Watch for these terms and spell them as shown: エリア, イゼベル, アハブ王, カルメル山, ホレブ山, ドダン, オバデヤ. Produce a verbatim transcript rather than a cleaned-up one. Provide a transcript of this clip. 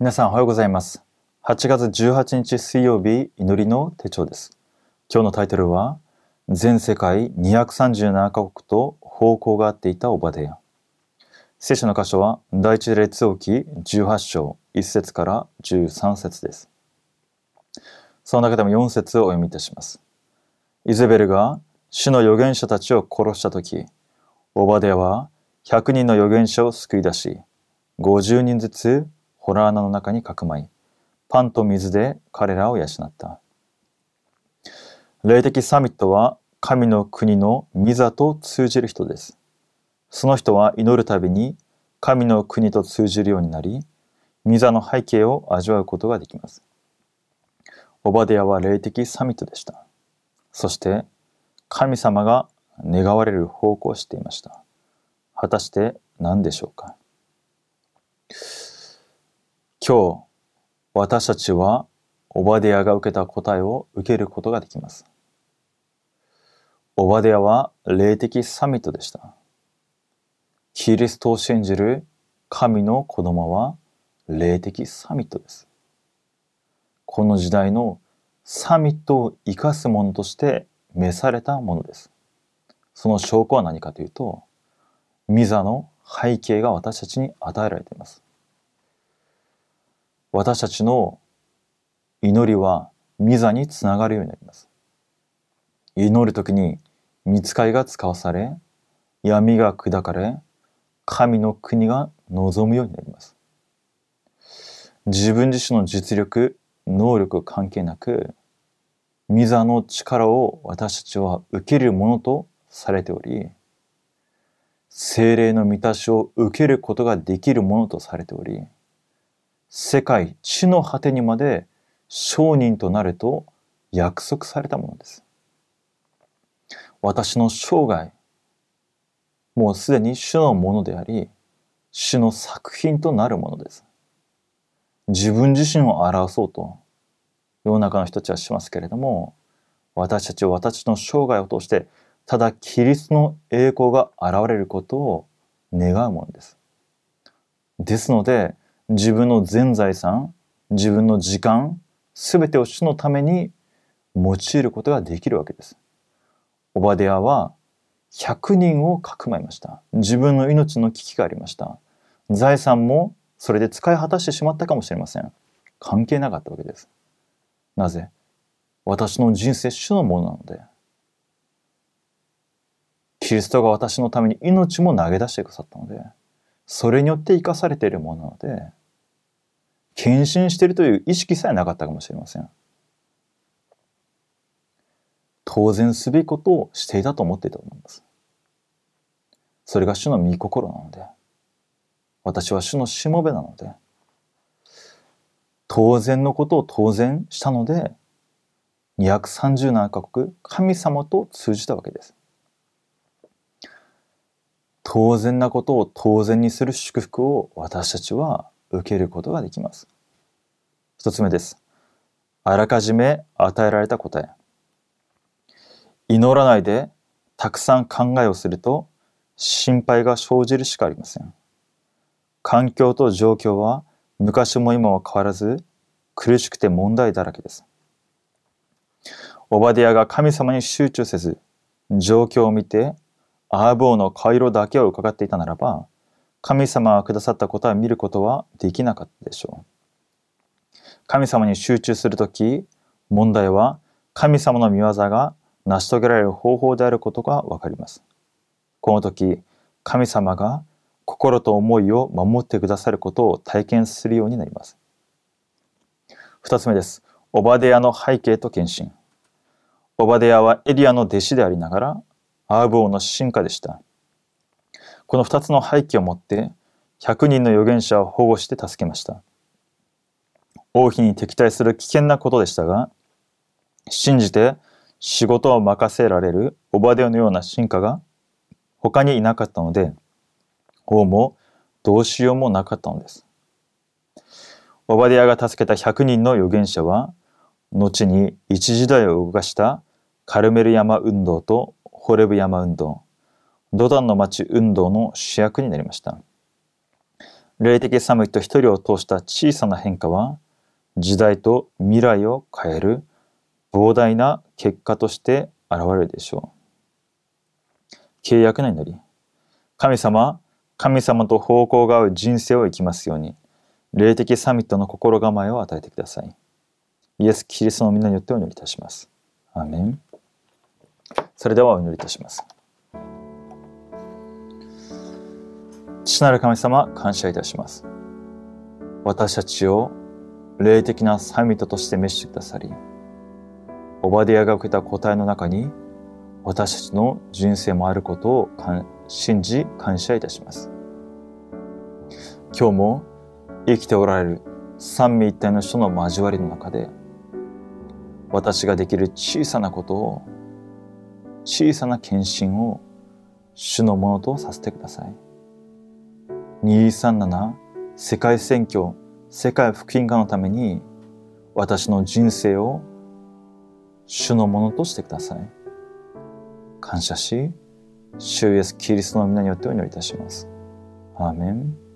皆さんおはようございます。はちがつじゅうはちにち水曜日、祈りの手帳です。今日のタイトルは、全世界にひゃくさんじゅうななカ国と方向が合っていたオバデヤ。聖書の箇所は、第一列王記じゅうはっしょういっせつからじゅうさんせつです。その中でもよんせつをお読みいたします。イゼベルが主の預言者たちを殺したとき、オバデヤはひゃくにんの預言者を救い出し、ごじゅうにんずつ、洞穴の中にかくまい、パンと水で彼らを養った。霊的サミットは神の国の御座と通じる人です。その人は祈るたびに神の国と通じるようになり、御座の背景を味わうことができます。オバデヤは霊的サミットでした。そして神様が願われる方向を知っていました。果たして何でしょうか。今日、私たちはオバデヤが受けた答えを受けることができます。オバデヤは霊的サミットでした。キリストを信じる神の子供は霊的サミットです。この時代のサミットを生かすものとして召されたものです。その証拠は何かというと、御座の背景が私たちに与えられています。私たちの祈りは御座につながるようになります。祈るときに御使いが使わされ、闇が砕かれ、神の国が望むようになります。自分自身の実力、能力関係なく、御座の力を私たちは受けるものとされており、聖霊の満たしを受けることができるものとされており、世界、地の果てにまで商人となると約束されたものです。私の生涯、もうすでに主のものであり、主の作品となるものです。自分自身を表そうと、世の中の人たちはしますけれども、私たちは私の生涯を通して、ただキリストの栄光が現れることを願うものです。ですので、自分の全財産、自分の時間、すべてを主のために用いることができるわけです。オバデヤはひゃくにんをかくまいました。自分の命の危機がありました。財産もそれで使い果たしてしまったかもしれません。関係なかったわけです。なぜ？私の人生、主のものなので。キリストが私のために命も投げ出してくださったので、それによって生かされているものなので、献身しているという意識さえなかったかもしれません。当然すべきことをしていたと思っていたと思います。それが主の御心なので、私は主のしもべなので、当然のことを当然したので、にひゃくさんじゅうななカ国、神様と通じたわけです。当然なことを当然にする祝福を私たちは受けることができます。一つ目です。あらかじめ与えられた答え。祈らないでたくさん考えをすると心配が生じるしかありません。環境と状況は昔も今も変わらず苦しくて問題だらけです。オバデヤが神様に集中せず状況を見てアハブ王の顔色だけを伺っていたならば、神様がくださった答えを見ることはできなかったでしょう。神様に集中するとき、問題は神様の御業が成し遂げられる方法であることがわかります。このとき、神様が心と思いを守ってくださることを体験するようになります。二つ目です。オバデヤの背景と献身。オバデヤはエリアの弟子でありながら、アハブ王の臣下でした。この二つの背景を持って、ひゃくにんの預言者を保護して助けました。王妃に敵対する危険なことでしたが、信じて仕事を任せられるオバデヤのような臣下が他にいなかったので、王もどうしようもなかったのです。オバデヤが助けたひゃくにんの預言者は、後に一時代を動かしたカルメル山運動とホレブ山運動、ドダンの町運動の主役になりました。霊的サムイと一人を通した小さな変化は、時代と未来を変える膨大な結果として現れるでしょう。契約の祈り。神様、神様と方向が合う人生を生きますように、霊的サミットの心構えを与えてください。イエス・キリストの皆によってお祈りいたします。アーメン。それではお祈りいたします。父なる神様、感謝いたします。私たちを霊的なサミットとして召してくださり、オバディアが受けた答えの中に私たちの人生もあることを信じ感謝いたします。今日も生きておられる三位一体の人の交わりの中で、私ができる小さなことを、小さな献身を主のものとさせてください。にいさんなな世界宣教、世界福音化のために私の人生を主のものとしてください。感謝し、主イエスキリストの皆によってお祈りいたします。アーメン。